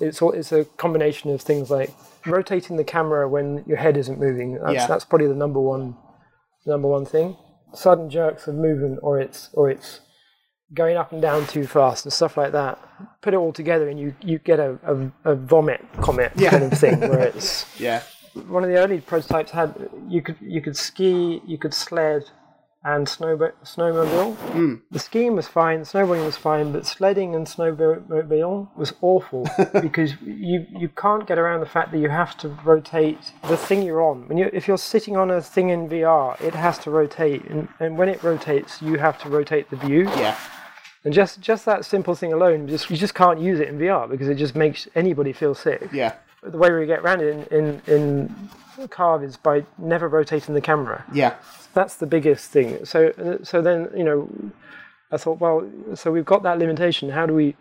a combination of things like rotating the camera when your head isn't moving. That's probably the number one thing. Sudden jerks of movement, or it's going up and down too fast and stuff like that. Put it all together and you get a vomit comet kind of thing, where it's One of the early prototypes had you could ski, you could sled, and snowmobile. The skiing was fine, snowboarding was fine, but sledding and snowmobile was awful because you can't get around the fact that you have to rotate the thing you're on. If you're sitting on a thing in VR, it has to rotate, and when it rotates, you have to rotate the view. Yeah. And just that simple thing alone, you just can't use it in VR because it just makes anybody feel sick. Yeah. The way we get around it in Carve is by never rotating the camera. Yeah, that's the biggest thing. So then, you know, I thought, well, so we've got that limitation. How do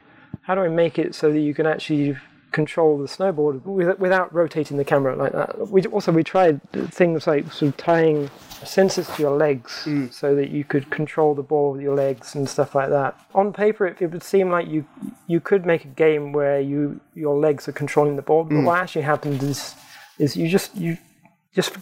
I make it so that you can actually control the snowboard without rotating the camera like that? We tried things like sort of tying sensors to your legs so that you could control the ball with your legs and stuff like that. On paper, it would seem like you could make a game where your legs are controlling the ball, but what actually happens is you just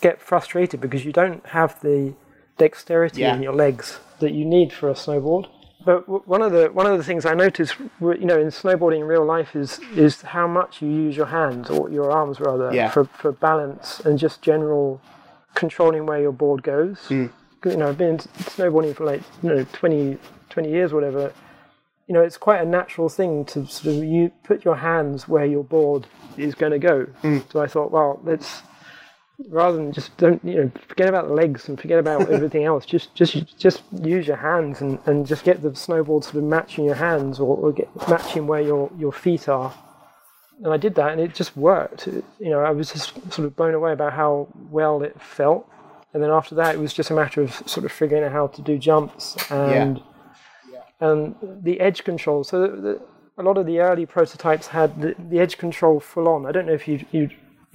get frustrated because you don't have the dexterity in your legs that you need for a snowboard. But one of the things I noticed, you know, in snowboarding in real life is how much you use your hands, or your arms rather, for balance and just general controlling where your board goes. You know, I've been snowboarding for 20 years or whatever. You know, it's quite a natural thing to sort of you put your hands where your board is going to go. So I thought, well, let's, rather than just forget about the legs and forget about everything else, just use your hands and just get the snowboard sort of matching your hands or matching where your feet are. And I did that, and it just worked. You know, I was just sort of blown away about how well it felt. And then after that, it was just a matter of sort of figuring out how to do jumps and the edge control. So a lot of the early prototypes had the edge control full on. I don't know if you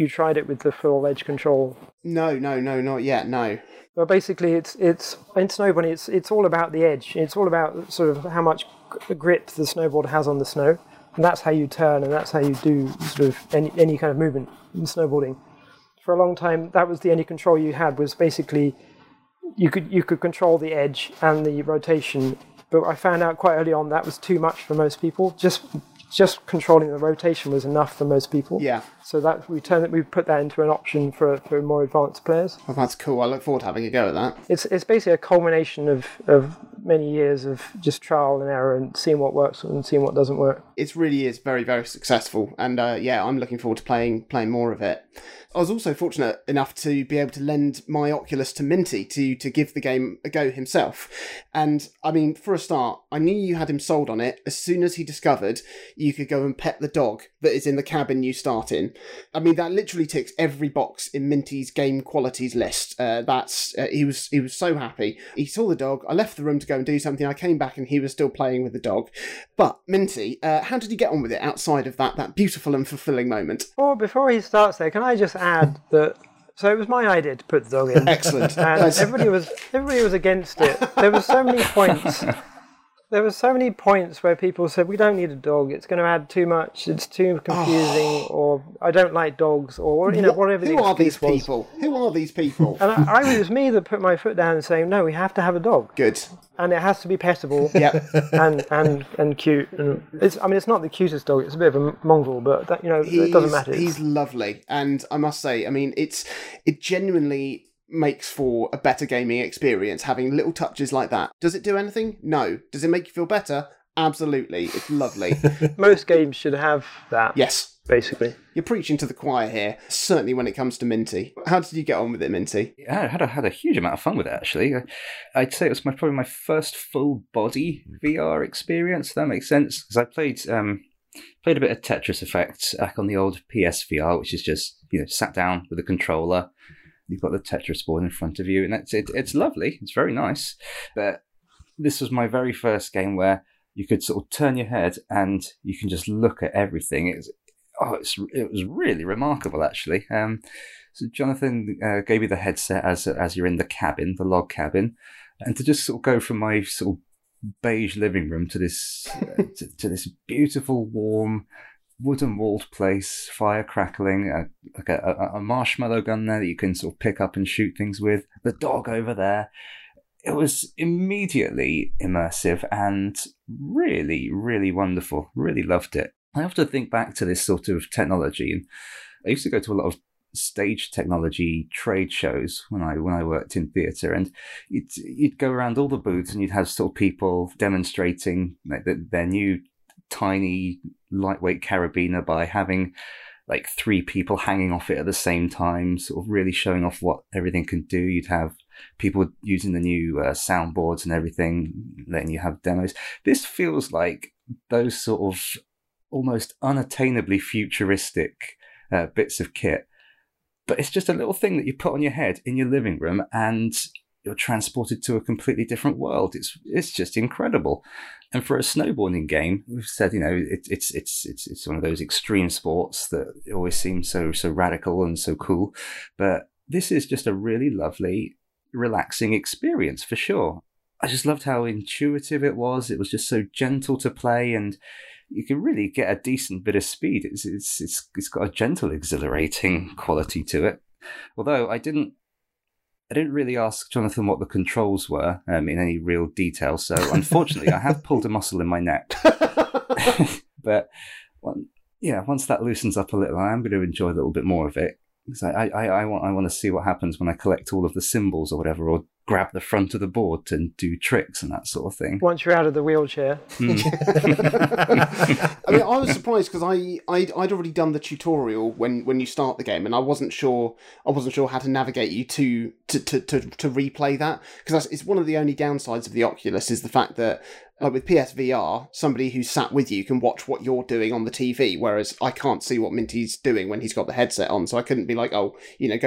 tried it with the full edge control. No, not yet, no. Well, basically, it's in snowboarding, it's all about the edge. It's all about sort of how much grip the snowboard has on the snow. And that's how you turn, and that's how you do sort of any kind of movement in snowboarding. For a long time, that was the only control you had, was basically you could control the edge and the rotation. But I found out quite early on that was too much for most people. Just controlling the rotation was enough for most people. Yeah. So that we put that into an option for more advanced players. Oh, that's cool. I look forward to having a go at that. It's basically a culmination of many years of just trial and error and seeing what works and seeing what doesn't work. It really is very, very successful. And I'm looking forward to playing more of it. I was also fortunate enough to be able to lend my Oculus to Minty to give the game a go himself. And I mean, for a start, I knew you had him sold on it as soon as he discovered you could go and pet the dog that is in the cabin you start in. I mean, that literally ticks every box in Minty's game qualities list. He was so happy. He saw the dog. I left the room to go and do something. I came back and he was still playing with the dog. But Minty, how did you get on with it outside of that beautiful and fulfilling moment? Oh, before he starts there, can I just add that? So it was my idea to put the dog in. Excellent. And everybody was against it. There were so many points where people said, we don't need a dog, it's going to add too much, it's too confusing, or I don't like dogs, or, you know, whatever the excuse was. Who are these people? And it was me that put my foot down and saying, no, we have to have a dog. Good. And it has to be pettable and cute. And it's not the cutest dog, it's a bit of a mongrel, but, that, you know, it doesn't matter. He's lovely. And I must say, I mean, it genuinely makes for a better gaming experience, having little touches like that. Does it do anything? No. Does it make you feel better? Absolutely. It's lovely. Most games should have that. Yes. Basically. You're preaching to the choir here, certainly when it comes to Minty. How did you get on with it, Minty? Yeah, I had a huge amount of fun with it, actually. I'd say it was probably my first full-body VR experience, if that makes sense, because I played a bit of Tetris Effect back on the old PSVR, which is just, you know, sat down with a controller. You've got the Tetris board in front of you, and that's it. It's lovely. It's very nice. But this was my very first game where you could sort of turn your head and you can just look at everything. It's, it was really remarkable, actually. So Jonathan gave me the headset as you're in the cabin, the log cabin, and to just sort of go from my sort of beige living room to this to this beautiful, warm, wooden-walled place, fire crackling, like a marshmallow gun there that you can sort of pick up and shoot things with, the dog over there. It was immediately immersive and really, really wonderful. Really loved it. I often think back to this sort of technology, and I used to go to a lot of stage technology trade shows when I worked in theatre, and you'd go around all the booths and you'd have sort of people demonstrating like their new tiny lightweight carabiner by having like three people hanging off it at the same time, sort of really showing off what everything can do. You'd have people using the new soundboards and everything, letting you have demos. This feels like those sort of almost unattainably futuristic bits of kit. But it's just a little thing that you put on your head in your living room and you're transported to a completely different world. It's just incredible. And for a snowboarding game, we've said, you know, it's one of those extreme sports that always seems so radical and so cool. But this is just a really lovely, relaxing experience for sure. I just loved how intuitive it was. It was just so gentle to play, and you can really get a decent bit of speed. It's got a gentle, exhilarating quality to it. Although I didn't really ask Jonathan what the controls were in any real detail, so unfortunately I have pulled a muscle in my neck. But once that loosens up a little, I am going to enjoy a little bit more of it. So I want to see what happens when I collect all of the symbols or whatever, or grab the front of the board and do tricks and that sort of thing. Once you're out of the wheelchair. Mm. I mean, I was surprised because I'd already done the tutorial when you start the game, and I wasn't sure how to navigate you to replay that, because it's one of the only downsides of the Oculus is the fact that, like with PSVR, somebody who's sat with you can watch what you're doing on the TV, whereas I can't see what Minty's doing when he's got the headset on, so I couldn't be like, go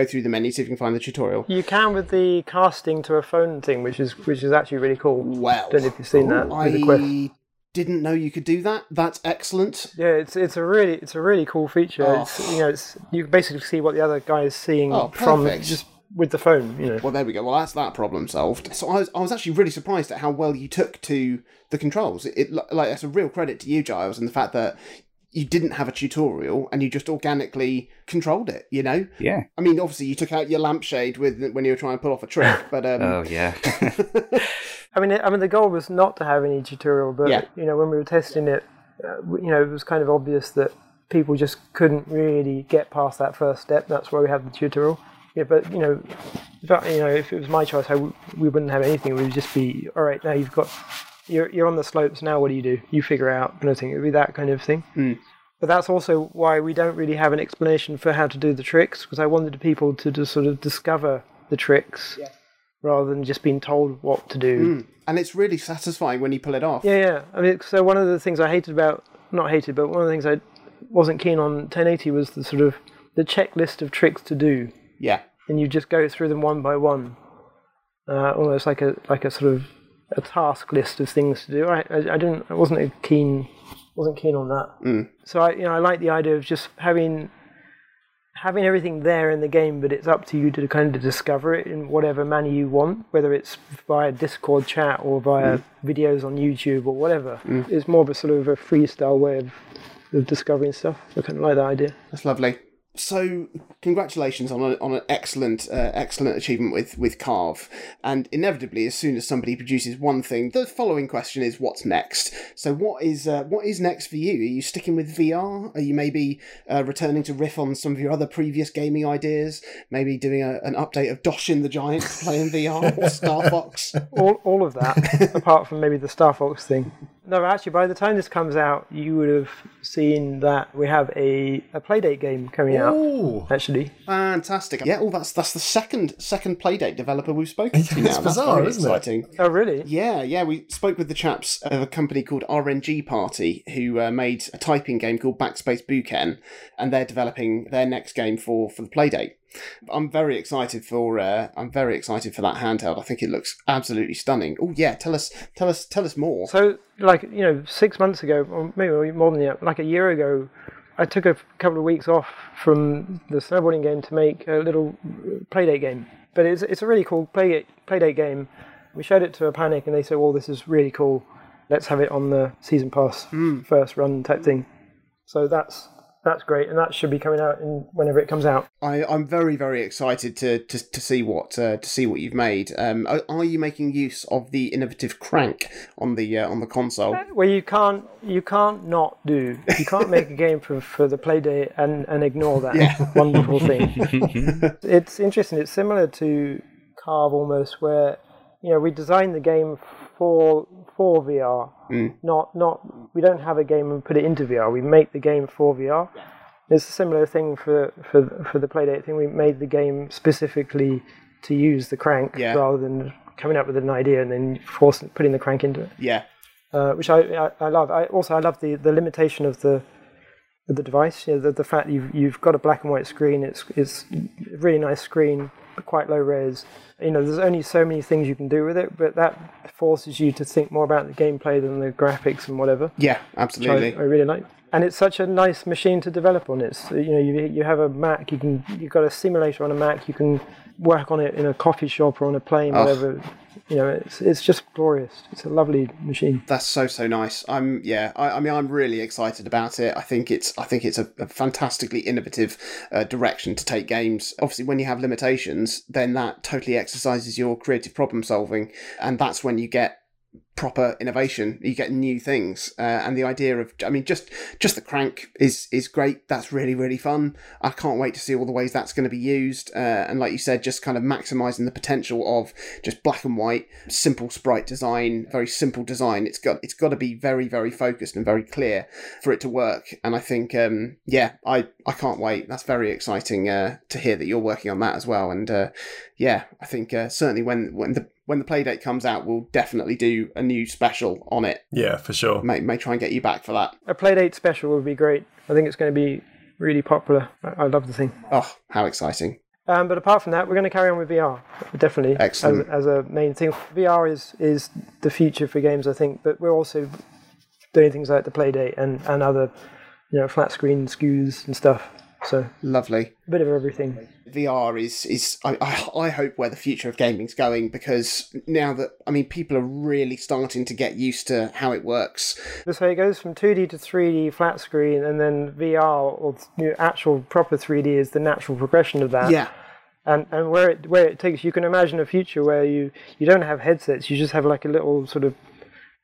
through the menu, see if you can find the tutorial. You can with the casting to a phone thing, which is actually really cool. Well, I don't know if you've seen that. I didn't know you could do that. That's excellent. Yeah, it's a really cool feature. Oh. You can basically see what the other guy is seeing from just with the phone, Well, there we go. Well, that's that problem solved. So I was actually really surprised at how well you took to the controls. That's a real credit to you, Giles, and the fact that you didn't have a tutorial and you just organically controlled it, Yeah. I mean, obviously you took out your lampshade when you were trying to pull off a trick, but... Oh, yeah. I mean, the goal was not to have any tutorial, but, when we were testing it, it was kind of obvious that people just couldn't really get past that first step. That's why we had the tutorial. Yeah, but if it was my choice, we wouldn't have anything. We'd just be all right. Now you're on the slopes. Now what do you do? You figure out kind of thing. It'd be that kind of thing. Mm. But that's also why we don't really have an explanation for how to do the tricks, because I wanted people to just sort of discover the tricks rather than just being told what to do. Mm. And it's really satisfying when you pull it off. Yeah, yeah. I mean, so one of the things one of the things I wasn't keen on 1080 was the sort of the checklist of tricks to do. Yeah, and you just go through them one by one, almost like a sort of a task list of things to do. I wasn't keen on that. Mm. So I like the idea of just having everything there in the game, but it's up to you to kind of discover it in whatever manner you want, whether it's via Discord chat or via videos on YouTube or whatever. Mm. It's more of a sort of a freestyle way of discovering stuff. I kind of like that idea. That's lovely. So, congratulations on an excellent achievement with Carve. And inevitably, as soon as somebody produces one thing, the following question is, what's next? So, what is next for you? Are you sticking with VR? Are you maybe returning to riff on some of your other previous gaming ideas? Maybe doing an update of Doshin the Giant to play in VR or Star Fox? All of that, apart from maybe the Star Fox thing. No, actually, by the time this comes out, you would have seen that we have a Playdate game coming out, actually. Fantastic. Yeah, that's the second Playdate developer we've spoken to now. It's bizarre, isn't it? Oh, really? Yeah, we spoke with the chaps of a company called RNG Party, who made a typing game called Backspace Buken, and they're developing their next game for the Playdate. I'm very excited for that handheld. I think it looks absolutely stunning. Oh yeah, tell us more. So 6 months ago, or maybe more than a year ago, I took a couple of weeks off from the snowboarding game to make a little Playdate game. But it's a really cool Playdate game. We showed it to a panic and they said, well, this is really cool. Let's have it on the season pass first run type thing. So that's great, and that should be coming out in whenever it comes out. I'm very, very excited to see what you've made. Are you making use of the innovative crank on the console? Well, you can't not do. You can't make a game for the Playdate and ignore that wonderful thing. It's interesting. It's similar to Carve almost, where we designed the game for VR, we don't have a game and put it into VR. We make the game for VR. It's a similar thing for the Playdate thing. We made the game specifically to use the crank rather than coming up with an idea and then putting the crank into it. Yeah, which I love. I love the limitation of the device. The fact you've got a black and white screen. It's a really nice screen, but quite low res. There's only so many things you can do with it, but that forces you to think more about the gameplay than the graphics and whatever. Yeah, absolutely. I really like. And it's such a nice machine to develop on. It's you have a Mac, you've got a simulator on a Mac, you can work on it in a coffee shop or on a plane, whatever. It's just glorious. It's a lovely machine. That's so nice. I'm really excited about it. I think it's a fantastically innovative direction to take games. Obviously, when you have limitations, then that totally exercises your creative problem solving, and that's when you get proper innovation. You get new things, and the idea of just the crank is great. That's really fun. I can't wait to see all the ways that's going to be used, and like you said, just kind of maximizing the potential of just black and white, simple sprite design, very simple design. It's got to be very focused and very clear for it to work, and I think I can't wait. That's very exciting to hear that you're working on that as well, and I think certainly when the Playdate comes out, we'll definitely do a new special on it. Yeah, for sure. May try and get you back for that. A Playdate special would be great. I think it's going to be really popular. I love the thing. Oh, how exciting. But apart from that, we're going to carry on with VR, definitely. Excellent. As a main thing. VR is the future for games, I think, but we're also doing things like the Playdate and other flat screen SKUs and stuff. So lovely. A bit of everything. VR is I hope where the future of gaming's going, because now that people are really starting to get used to how it works. So it goes from 2D to 3D flat screen, and then VR or actual proper 3D is the natural progression of that. Yeah. And where it takes, you can imagine a future where you don't have headsets, you just have like a little sort of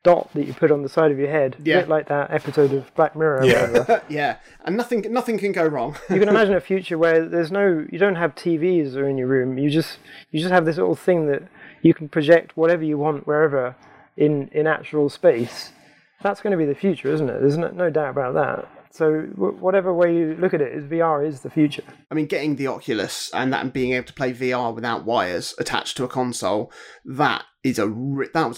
dot that you put on the side of your head, a bit like that episode of Black Mirror. Yeah, yeah, and nothing can go wrong. You can imagine a future where you don't have TVs or in your room. You just have this little thing that you can project whatever you want wherever in actual space. That's going to be the future, isn't it? There's no doubt about that. So whatever way you look at it, VR is the future. Getting the Oculus and being able to play VR without wires attached to a console, that was a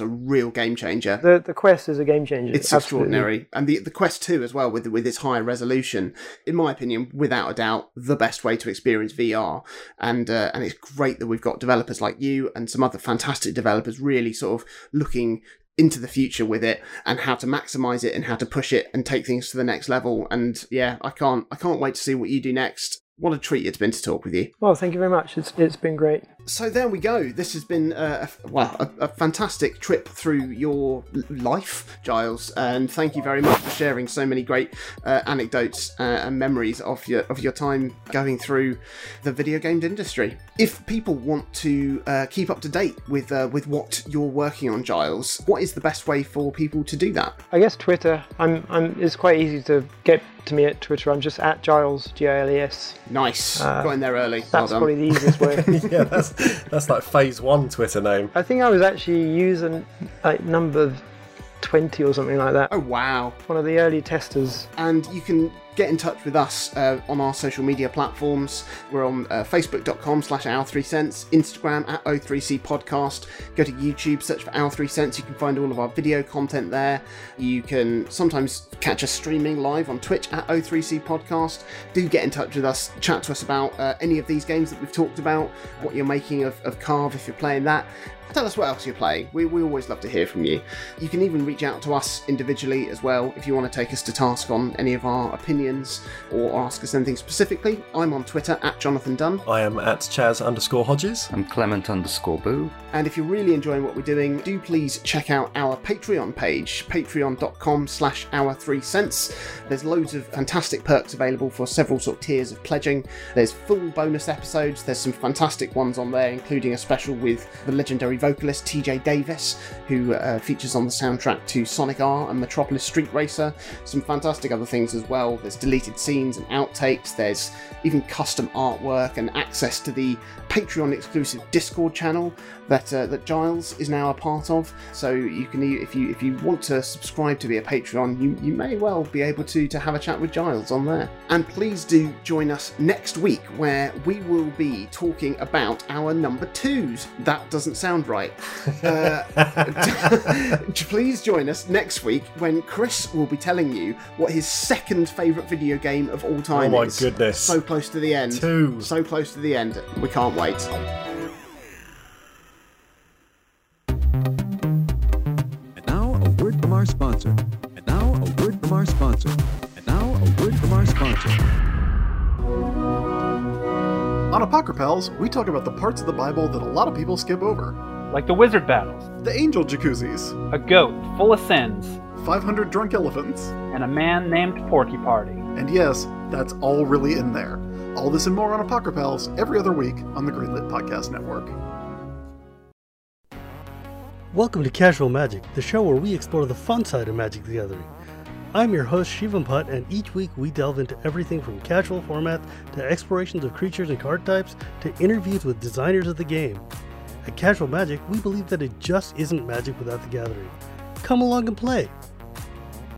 real game changer. The Quest is a game changer. It's extraordinary. And the Quest 2 as well, with its higher resolution, in my opinion, without a doubt, the best way to experience VR. And it's great that we've got developers like you and some other fantastic developers really sort of looking into the future with it and how to maximize it and how to push it and take things to the next level. And yeah, I can't wait to see what you do next. What a treat it's been to talk with you. Well, thank you very much. It's been great. So there we go. This has been a fantastic trip through your life, Giles. And thank you very much for sharing so many great anecdotes and memories of your time going through the video game industry. If people want to keep up to date with what you're working on, Giles, what is the best way for people to do that? I guess Twitter. It's quite easy to get to me at Twitter. I'm just at Giles, G-I-L-E-S. Nice. Got in there early. That's probably the easiest way. Yeah, that's like phase one Twitter name. I think I was actually using like number 20 or something like that. Oh, wow. One of the early testers. And you can get in touch with us on our social media platforms. We're on facebook.com/Our3Cents, Instagram at O3C Podcast. Go to YouTube, search for Our 3 Cents. You can find all of our video content there. You can sometimes catch us streaming live on Twitch at O3C Podcast. Do get in touch with us. Chat to us about any of these games that we've talked about, what you're making of Carve if you're playing that. Tell us what else you're playing. We always love to hear from you. You can even reach out to us individually as well if you want to take us to task on any of our opinions opinions or ask us anything specifically, I'm on Twitter at Jonathan Dunn. I am at Chaz_Hodges. I'm Clement_Boo. And if you're really enjoying what we're doing, do please check out our Patreon page, patreon.com/Our3Cents. There's loads of fantastic perks available for several sort of tiers of pledging. There's full bonus episodes. There's some fantastic ones on there, including a special with the legendary vocalist TJ Davis, who features on the soundtrack to Sonic R and Metropolis Street Racer. Some fantastic other things as well. There's deleted scenes and outtakes. There's even custom artwork and access to the Patreon exclusive Discord channel that Giles is now a part of. So you can, if you want to subscribe to be a Patreon, you may well be able to have a chat with Giles on there. And please do join us next week, where we will be talking about our number twos. That doesn't sound right. Please join us next week when Chris will be telling you what his second favourite video game of all time is. Oh my goodness. So close to the end. Two. So close to the end. We can't wait. And now a word from our sponsor. And now a word from our sponsor. And now a word from our sponsor. On Apocrypals, we talk about the parts of the Bible that a lot of people skip over. Like the wizard battles. The angel jacuzzis. A goat full of sins. 500 drunk elephants. And a man named Porky Party. And yes, that's all really in there. All this and more on Apocrypals every other week on the Greenlit Podcast Network. Welcome to Casual Magic, the show where we explore the fun side of Magic the Gathering. I'm your host, Shivam Putt, and each week we delve into everything from casual format to explorations of creatures and card types to interviews with designers of the game. At Casual Magic, we believe that it just isn't Magic without the Gathering. Come along and play!